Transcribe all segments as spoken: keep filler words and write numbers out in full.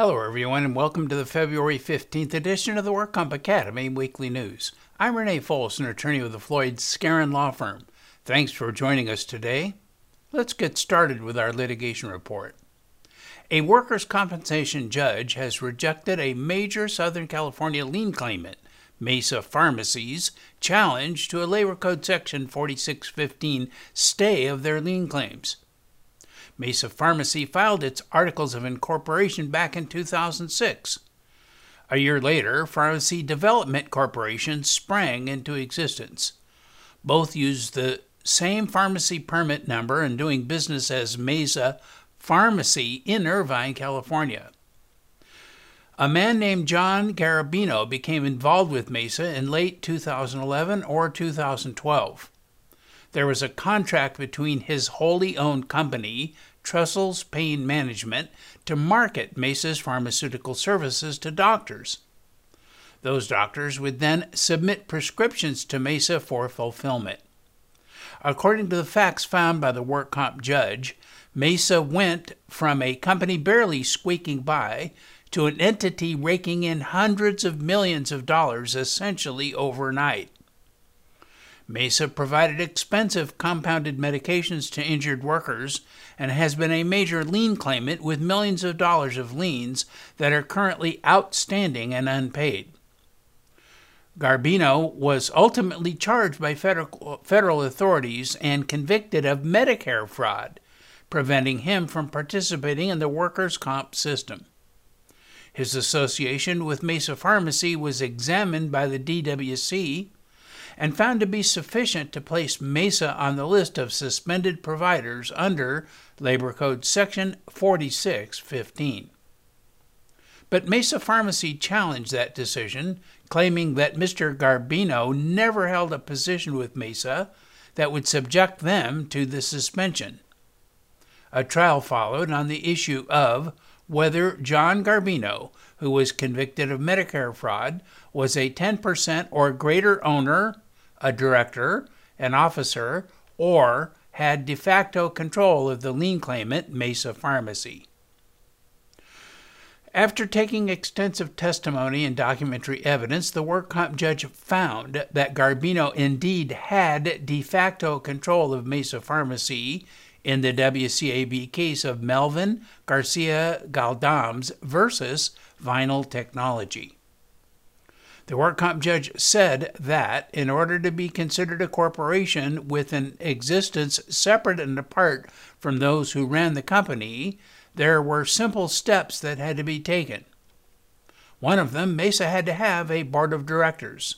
Hello everyone and welcome to the February fifteenth edition of the WorkComp Academy Weekly News. I'm Renee Folsom, an attorney with the Floyd Skarin Law Firm. Thanks for joining us today. Let's get started with our litigation report. A workers' compensation judge has rejected a major Southern California lien claimant, Mesa Pharmacies, challenge to a Labor Code Section forty-six fifteen stay of their lien claims. Mesa Pharmacy filed its Articles of Incorporation back in two thousand six. A year later, Pharmacy Development Corporation sprang into existence. Both used the same pharmacy permit number and doing business as Mesa Pharmacy in Irvine, California. A man named John Garabino became involved with Mesa in late two thousand eleven or two thousand twelve. There was a contract between his wholly owned company, Trussell's Pain Management, to market Mesa's pharmaceutical services to doctors. Those doctors would then submit prescriptions to Mesa for fulfillment. According to the facts found by the work comp judge, Mesa went from a company barely squeaking by to an entity raking in hundreds of millions of dollars essentially overnight. Mesa provided expensive compounded medications to injured workers and has been a major lien claimant with millions of dollars of liens that are currently outstanding and unpaid. Garabino was ultimately charged by federal, federal authorities and convicted of Medicare fraud, preventing him from participating in the workers' comp system. His association with Mesa Pharmacy was examined by the D W C and found to be sufficient to place Mesa on the list of suspended providers under Labor Code Section forty-six fifteen. But Mesa Pharmacy challenged that decision, claiming that Mister Garabino never held a position with Mesa that would subject them to the suspension. A trial followed on the issue of whether John Garabino, who was convicted of Medicare fraud, was a ten percent or greater owner, a director, an officer, or had de facto control of the lien claimant, Mesa Pharmacy. After taking extensive testimony and documentary evidence, the work comp judge found that Garabino indeed had de facto control of Mesa Pharmacy in the W C I R B case of Melvin Garcia-Galdames versus Vinyl Technology. The work comp judge said that in order to be considered a corporation with an existence separate and apart from those who ran the company, there were simple steps that had to be taken. One of them, Mesa had to have a board of directors.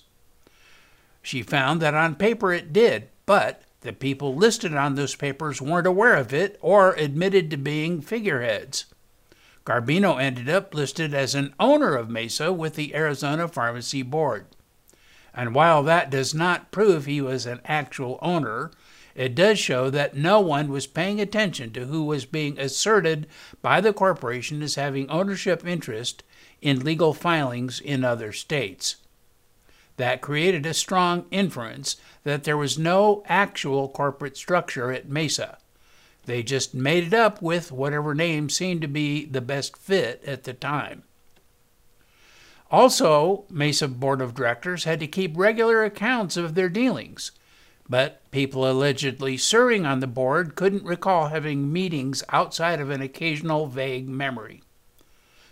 She found that on paper it did, but the people listed on those papers weren't aware of it or admitted to being figureheads. Garabino ended up listed as an owner of Mesa with the Arizona Pharmacy Board. And while that does not prove he was an actual owner, it does show that no one was paying attention to who was being asserted by the corporation as having ownership interest in legal filings in other states. That created a strong inference that there was no actual corporate structure at Mesa. They just made it up with whatever name seemed to be the best fit at the time. Also, Mesa Board of Directors had to keep regular accounts of their dealings, but people allegedly serving on the board couldn't recall having meetings outside of an occasional vague memory.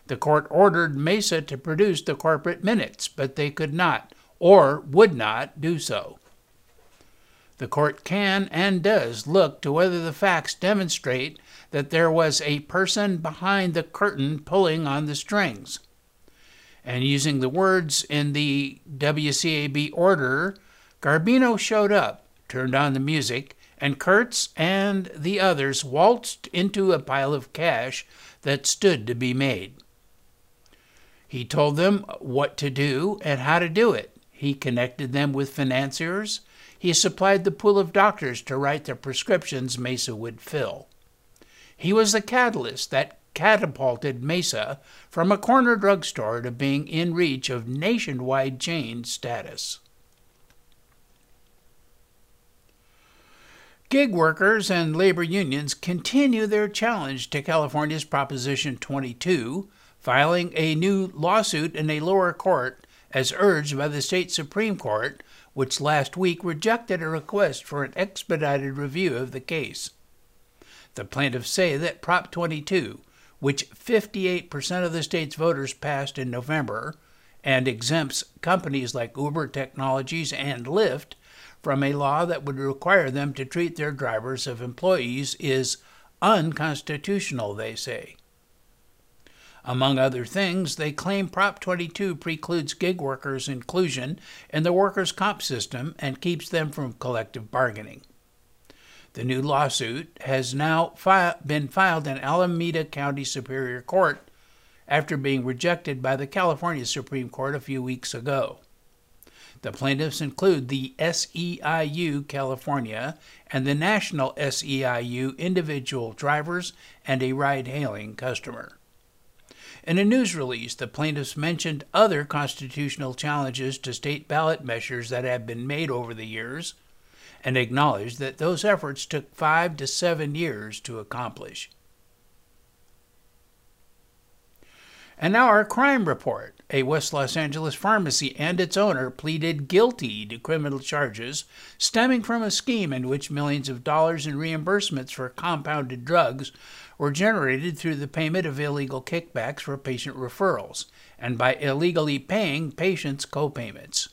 The court ordered Mesa to produce the corporate minutes, but they could not or would not do so. The court can and does look to whether the facts demonstrate that there was a person behind the curtain pulling on the strings. And using the words in the W C I R B order, Garabino showed up, turned on the music, and Kurtz and the others waltzed into a pile of cash that stood to be made. He told them what to do and how to do it. He connected them with financiers. He supplied the pool of doctors to write the prescriptions Mesa would fill. He was the catalyst that catapulted Mesa from a corner drugstore to being in reach of nationwide chain status. Gig workers and labor unions continue their challenge to California's Proposition twenty-two, filing a new lawsuit in a lower court as urged by the state Supreme Court, which last week rejected a request for an expedited review of the case. The plaintiffs say that Prop twenty-two, which fifty-eight percent of the state's voters passed in November, and exempts companies like Uber Technologies and Lyft from a law that would require them to treat their drivers as employees, is unconstitutional, they say. Among other things, they claim Prop twenty-two precludes gig workers' inclusion in the workers' comp system and keeps them from collective bargaining. The new lawsuit has now fi- been filed in Alameda County Superior Court after being rejected by the California Supreme Court a few weeks ago. The plaintiffs include the S E I U California and the National S E I U Individual Drivers and a ride-hailing customer. In a news release, the plaintiffs mentioned other constitutional challenges to state ballot measures that have been made over the years and acknowledged that those efforts took five to seven years to accomplish. And now our crime report. A West Los Angeles pharmacy and its owner pleaded guilty to criminal charges stemming from a scheme in which millions of dollars in reimbursements for compounded drugs were generated through the payment of illegal kickbacks for patient referrals and by illegally paying patients co-payments.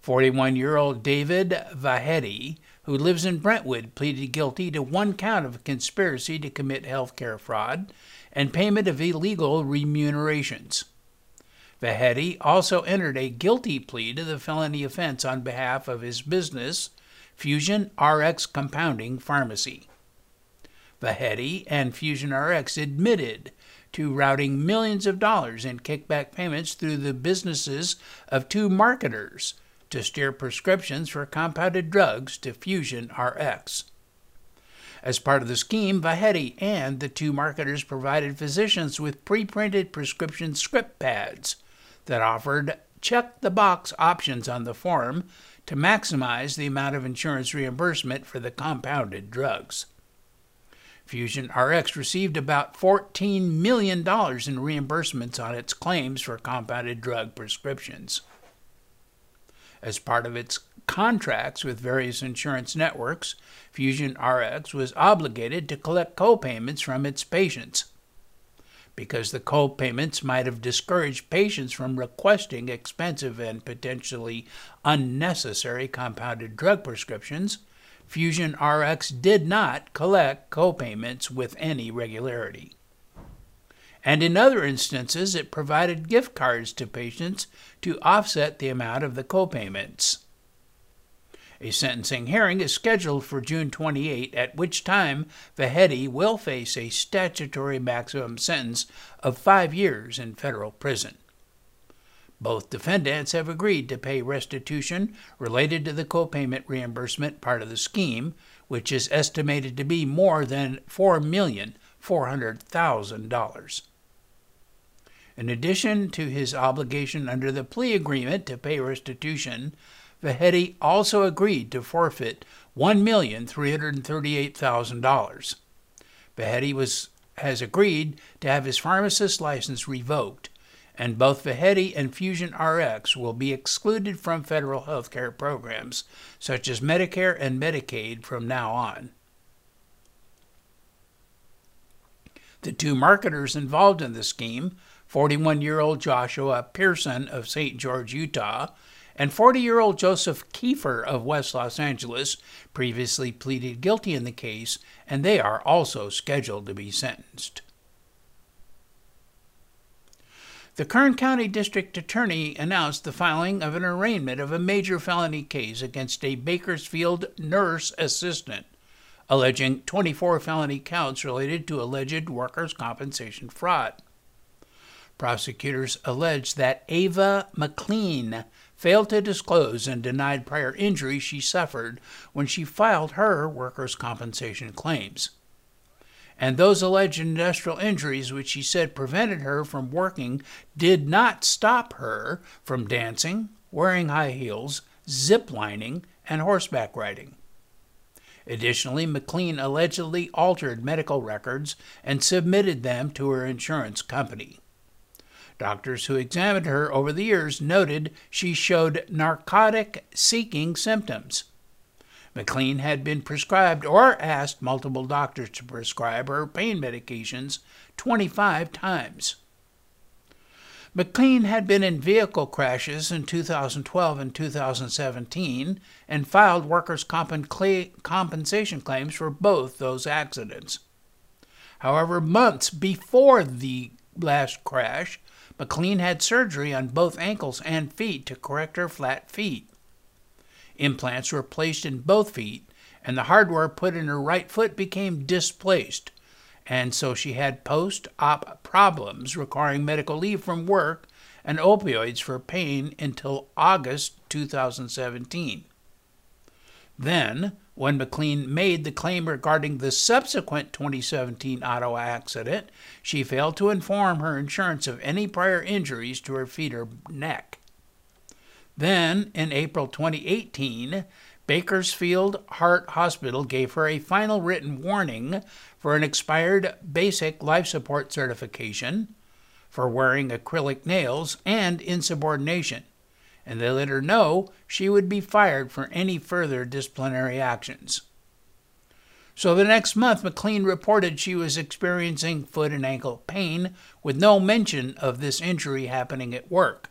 forty-one-year-old David Vahedi, who lives in Brentwood, pleaded guilty to one count of conspiracy to commit healthcare fraud and payment of illegal remunerations. Vahedi also entered a guilty plea to the felony offense on behalf of his business, Fusion R X Compounding Pharmacy. Vahedi and Fusion R X admitted to routing millions of dollars in kickback payments through the businesses of two marketers to steer prescriptions for compounded drugs to Fusion R X. As part of the scheme, Vahedi and the two marketers provided physicians with pre-printed prescription script pads that offered check-the-box options on the form to maximize the amount of insurance reimbursement for the compounded drugs. Fusion R X received about fourteen million dollars in reimbursements on its claims for compounded drug prescriptions. As part of its contracts with various insurance networks, Fusion R X was obligated to collect co-payments from its patients. Because the co-payments might have discouraged patients from requesting expensive and potentially unnecessary compounded drug prescriptions, Fusion R X did not collect co-payments with any regularity. And in other instances, it provided gift cards to patients to offset the amount of the copayments. A sentencing hearing is scheduled for June twenty-eighth, at which time Vahedi will face a statutory maximum sentence of five years in federal prison. Both defendants have agreed to pay restitution related to the copayment reimbursement part of the scheme, which is estimated to be more than four million four hundred thousand dollars. In addition to his obligation under the plea agreement to pay restitution, Vahedi also agreed to forfeit one million three hundred thirty-eight thousand dollars. Vahedi was, has agreed to have his pharmacist license revoked, and both Vahedi and Fusion R X will be excluded from federal health care programs, such as Medicare and Medicaid, from now on. The two marketers involved in the scheme, forty-one-year-old Joshua Pearson of Saint George, Utah, and forty-year-old Joseph Kiefer of West Los Angeles, previously pleaded guilty in the case, and they are also scheduled to be sentenced. The Kern County District Attorney announced the filing of an arraignment of a major felony case against a Bakersfield nurse assistant, alleging twenty-four felony counts related to alleged workers' compensation fraud. Prosecutors allege that Ava McLean failed to disclose and denied prior injuries she suffered when she filed her workers' compensation claims. And those alleged industrial injuries which she said prevented her from working did not stop her from dancing, wearing high heels, ziplining, and horseback riding. Additionally, McLean allegedly altered medical records and submitted them to her insurance company. Doctors who examined her over the years noted she showed narcotic-seeking symptoms. McLean had been prescribed or asked multiple doctors to prescribe her pain medications twenty-five times. McLean had been in vehicle crashes in two thousand twelve and two thousand seventeen and filed workers' compensation claims for both those accidents. However, months before the last crash, McLean had surgery on both ankles and feet to correct her flat feet. Implants were placed in both feet, and the hardware put in her right foot became displaced, and so she had post-op problems requiring medical leave from work and opioids for pain until August two thousand seventeen. Then, when McLean made the claim regarding the subsequent twenty seventeen auto accident, she failed to inform her insurance of any prior injuries to her feet or neck. Then, in April twenty eighteen, Bakersfield Heart Hospital gave her a final written warning for an expired basic life support certification, for wearing acrylic nails, and insubordination, and they let her know she would be fired for any further disciplinary actions. So the next month, McLean reported she was experiencing foot and ankle pain with no mention of this injury happening at work.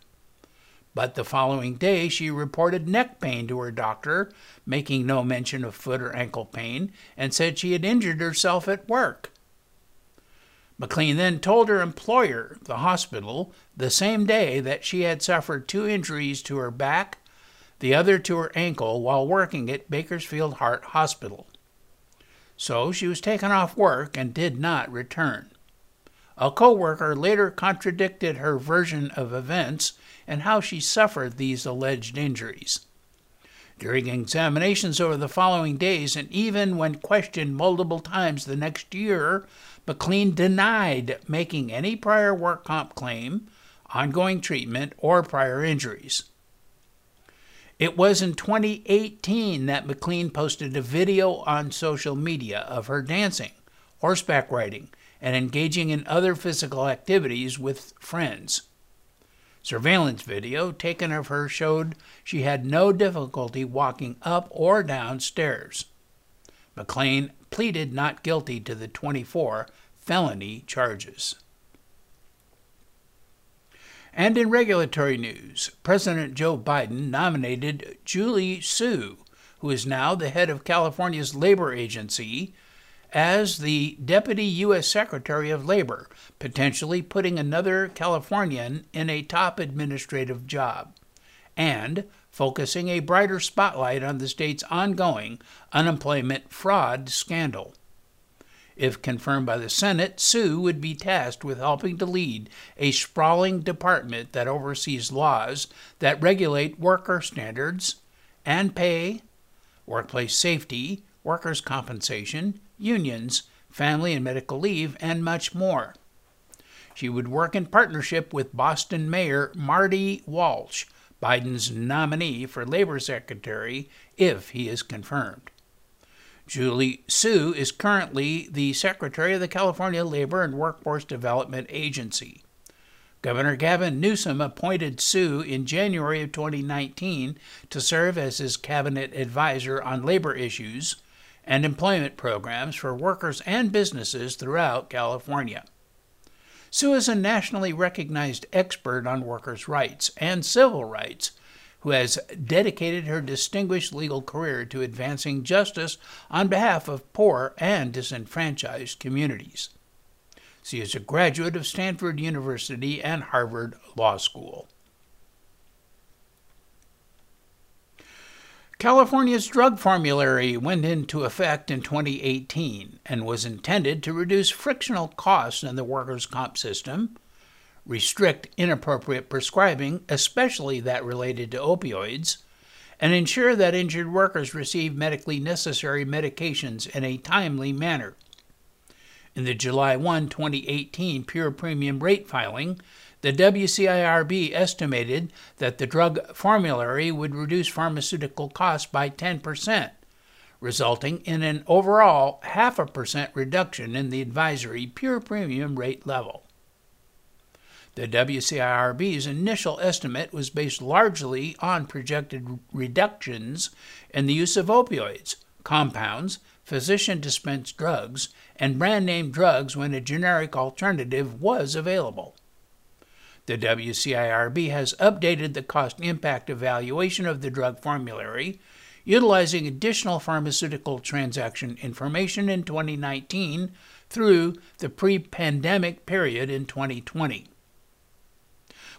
But the following day, she reported neck pain to her doctor, making no mention of foot or ankle pain, and said she had injured herself at work. McLean then told her employer, the hospital, the same day that she had suffered two injuries to her back, the other to her ankle, while working at Bakersfield Heart Hospital. So she was taken off work and did not return. A co-worker later contradicted her version of events and how she suffered these alleged injuries. During examinations over the following days, and even when questioned multiple times the next year, McLean denied making any prior work comp claim, ongoing treatment, or prior injuries. It was in twenty eighteen that McLean posted a video on social media of her dancing, horseback riding, and engaging in other physical activities with friends. Surveillance video taken of her showed she had no difficulty walking up or down stairs. McLean pleaded not guilty to the twenty-four felony charges. And in regulatory news, President Joe Biden nominated Julie Su, who is now the head of California's Labor Agency, as the Deputy U S Secretary of Labor, potentially putting another Californian in a top administrative job, and focusing a brighter spotlight on the state's ongoing unemployment fraud scandal. If confirmed by the Senate, Sue would be tasked with helping to lead a sprawling department that oversees laws that regulate worker standards and pay, workplace safety, workers' compensation, unions, family and medical leave, and much more. She would work in partnership with Boston Mayor Marty Walsh, Biden's nominee for Labor Secretary, if he is confirmed. Julie Su is currently the Secretary of the California Labor and Workforce Development Agency. Governor Gavin Newsom appointed Su in January of twenty nineteen to serve as his cabinet advisor on labor issues and employment programs for workers and businesses throughout California. Su is a nationally recognized expert on workers' rights and civil rights who has dedicated her distinguished legal career to advancing justice on behalf of poor and disenfranchised communities. She is a graduate of Stanford University and Harvard Law School. California's drug formulary went into effect in twenty eighteen and was intended to reduce frictional costs in the workers' comp system, restrict inappropriate prescribing, especially that related to opioids, and ensure that injured workers receive medically necessary medications in a timely manner. In the July first, twenty eighteen pure premium rate filing, the W C I R B estimated that the drug formulary would reduce pharmaceutical costs by ten percent, resulting in an overall half a percent reduction in the advisory pure premium rate level. The W C I R B's initial estimate was based largely on projected reductions in the use of opioids, compounds, physician-dispensed drugs, and brand-name drugs when a generic alternative was available. The W C I R B has updated the cost impact evaluation of the drug formulary, utilizing additional pharmaceutical transaction information in twenty nineteen through the pre-pandemic period in twenty twenty.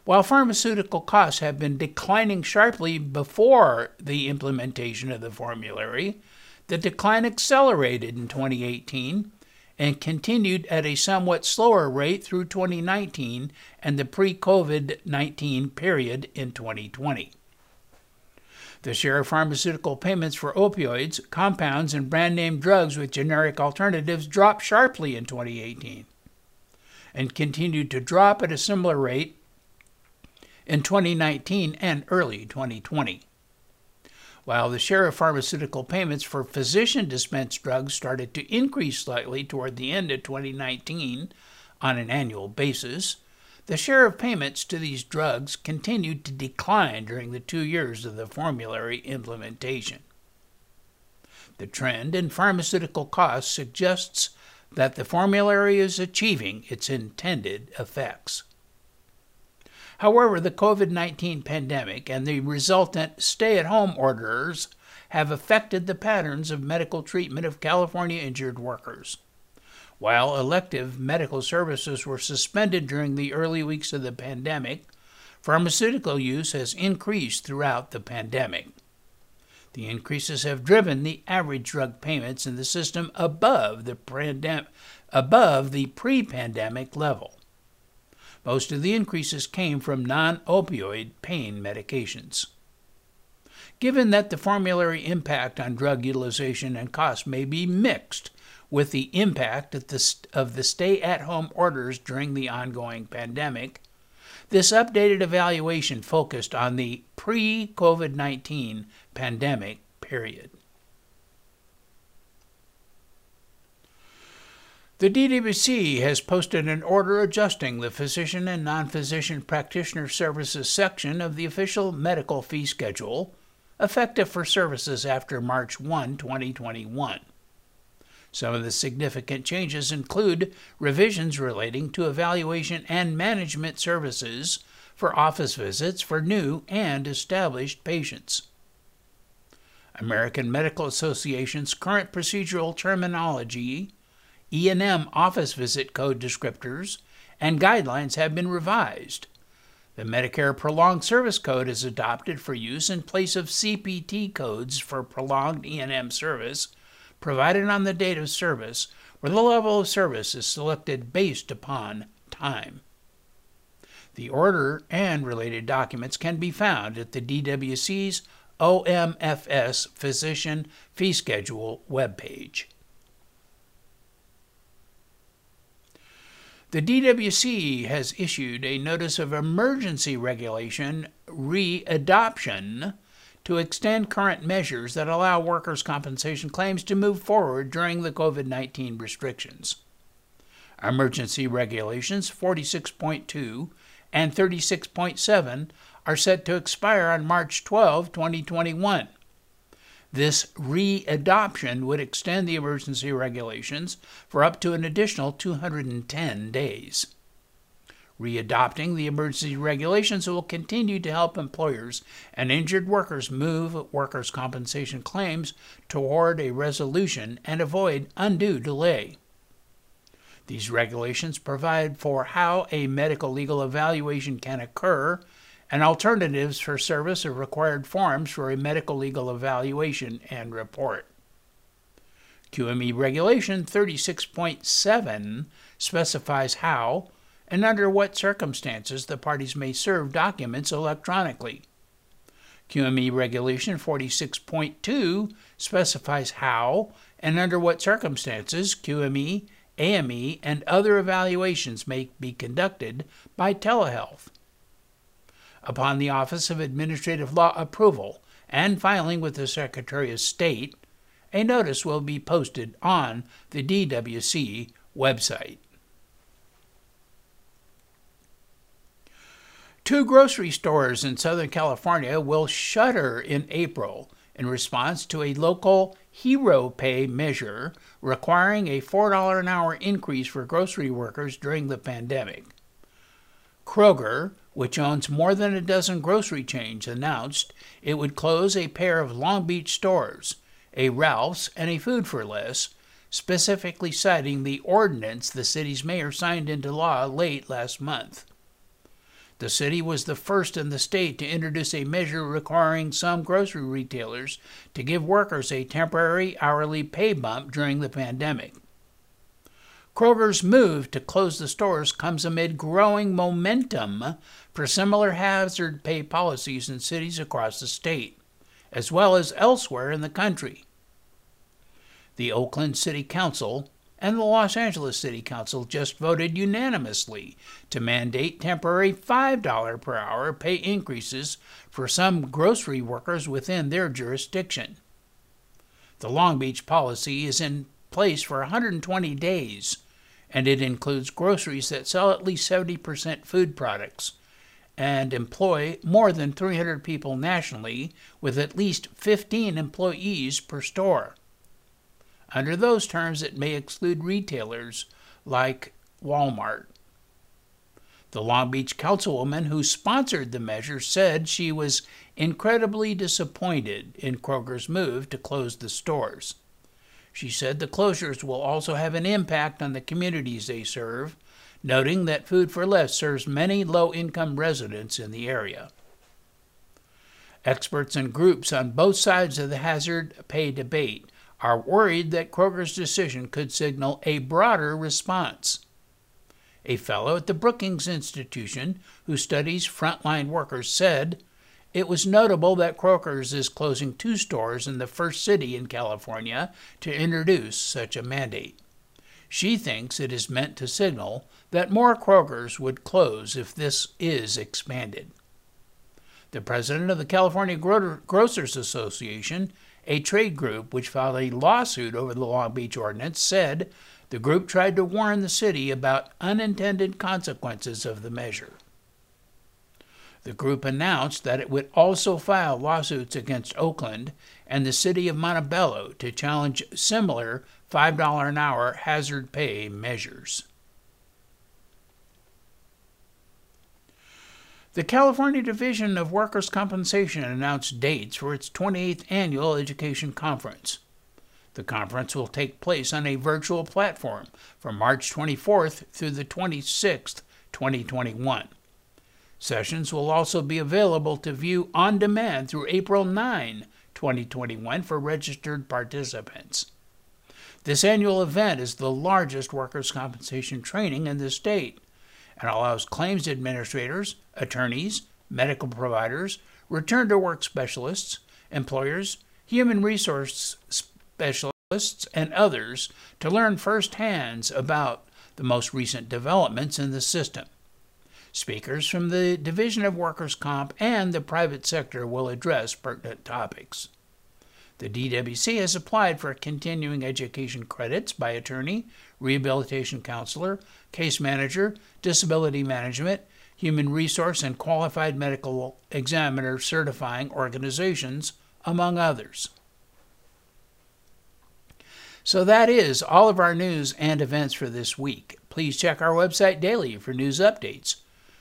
While pharmaceutical costs have been declining sharply before the implementation of the formulary, the decline accelerated in twenty eighteen and continued at a somewhat slower rate through twenty nineteen and the pre-COVID nineteen period in twenty twenty. The share of pharmaceutical payments for opioids, compounds, and brand-name drugs with generic alternatives dropped sharply in twenty eighteen and continued to drop at a similar rate in twenty nineteen and early twenty twenty. While the share of pharmaceutical payments for physician-dispensed drugs started to increase slightly toward the end of twenty nineteen on an annual basis, the share of payments to these drugs continued to decline during the two years of the formulary implementation. The trend in pharmaceutical costs suggests that the formulary is achieving its intended effects. However, the COVID nineteen pandemic and the resultant stay-at-home orders have affected the patterns of medical treatment of California injured workers. While elective medical services were suspended during the early weeks of the pandemic, pharmaceutical use has increased throughout the pandemic. The increases have driven the average drug payments in the system above the pandem- above the pre-pandemic level. Most of the increases came from non-opioid pain medications. Given that the formulary impact on drug utilization and cost may be mixed with the impact of the, st- of the stay-at-home orders during the ongoing pandemic, this updated evaluation focused on the pre-COVID nineteen pandemic period. The D W C has posted an order adjusting the physician and non-physician practitioner services section of the official medical fee schedule, effective for services after March first, twenty twenty-one. Some of the significant changes include revisions relating to evaluation and management services for office visits for new and established patients. American Medical Association's current procedural terminology, E and M office visit code descriptors, and guidelines have been revised. The Medicare Prolonged Service Code is adopted for use in place of C P T codes for prolonged E and M service, provided on the date of service, where the level of service is selected based upon time. The order and related documents can be found at the D W C's O M F S Physician Fee Schedule webpage. The D W C has issued a Notice of Emergency Regulation Readoption to extend current measures that allow workers' compensation claims to move forward during the COVID nineteen restrictions. Emergency Regulations forty-six point two and thirty-six point seven are set to expire on March twelfth, twenty twenty-one. This re-adoption would extend the emergency regulations for up to an additional two hundred ten days. Re-adopting the emergency regulations will continue to help employers and injured workers move workers' compensation claims toward a resolution and avoid undue delay. These regulations provide for how a medical legal evaluation can occur and alternatives for service of required forms for a medical legal evaluation and report. Q M E Regulation thirty-six point seven specifies how and under what circumstances the parties may serve documents electronically. Q M E Regulation forty-six point two specifies how and under what circumstances Q M E, A M E, and other evaluations may be conducted by telehealth. Upon the Office of Administrative Law approval and filing with the Secretary of State, a notice will be posted on the D W C website. Two grocery stores in Southern California will shutter in April in response to a local hero pay measure requiring a four dollars an hour increase for grocery workers during the pandemic. Kroger, which owns more than a dozen grocery chains, announced it would close a pair of Long Beach stores, a Ralph's and a Food for Less, specifically citing the ordinance the city's mayor signed into law late last month. The city was the first in the state to introduce a measure requiring some grocery retailers to give workers a temporary hourly pay bump during the pandemic. Kroger's move to close the stores comes amid growing momentum for similar hazard pay policies in cities across the state, as well as elsewhere in the country. The Oakland City Council and the Los Angeles City Council just voted unanimously to mandate temporary five dollars per hour pay increases for some grocery workers within their jurisdiction. The Long Beach policy is in place for one hundred twenty days, and it includes groceries that sell at least seventy percent food products and employ more than three hundred people nationally, with at least fifteen employees per store. Under those terms, it may exclude retailers like Walmart. The Long Beach councilwoman who sponsored the measure said she was incredibly disappointed in Kroger's move to close the stores. She said the closures will also have an impact on the communities they serve, noting that Food for Less serves many low-income residents in the area. Experts and groups on both sides of the hazard pay debate are worried that Kroger's decision could signal a broader response. A fellow at the Brookings Institution who studies frontline workers said, "It was notable that Kroger's is closing two stores in the first city in California to introduce such a mandate." She thinks it is meant to signal that more Kroger's would close if this is expanded. The president of the California Gro- Grocers Association, a trade group which filed a lawsuit over the Long Beach ordinance, said the group tried to warn the city about unintended consequences of the measure. The group announced that it would also file lawsuits against Oakland and the city of Montebello to challenge similar five dollars an hour hazard pay measures. The California Division of Workers' Compensation announced dates for its twenty-eighth annual Education Conference. The conference will take place on a virtual platform from March twenty-fourth through the twenty-sixth, twenty twenty-one. Sessions will also be available to view on demand through April ninth, twenty twenty-one for registered participants. This annual event is the largest workers' compensation training in the state, and allows claims administrators, attorneys, medical providers, return-to-work specialists, employers, human resource specialists, and others to learn firsthand about the most recent developments in the system. Speakers from the Division of Workers' Comp and the private sector will address pertinent topics. The D W C has applied for continuing education credits by attorney, rehabilitation counselor, case manager, disability management, human resource, and qualified medical examiner certifying organizations, among others. So that is all of our news and events for this week. Please check our website daily for news updates,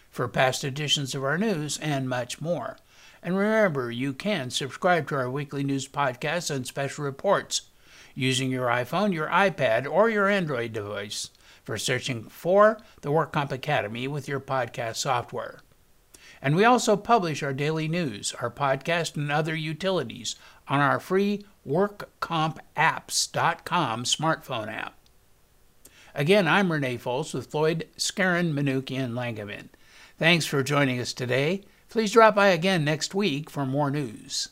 for past editions of our news, and much more. And remember, you can subscribe to our weekly news podcasts and special reports using your iPhone, your iPad, or your Android device for searching for the WorkComp Academy with your podcast software. And we also publish our daily news, our podcast, and other utilities on our free work comp apps dot com smartphone app. Again, I'm Renee Folsom with Floyd Skarin, Manoukian, Langevin. Thanks for joining us today. Please drop by again next week for more news.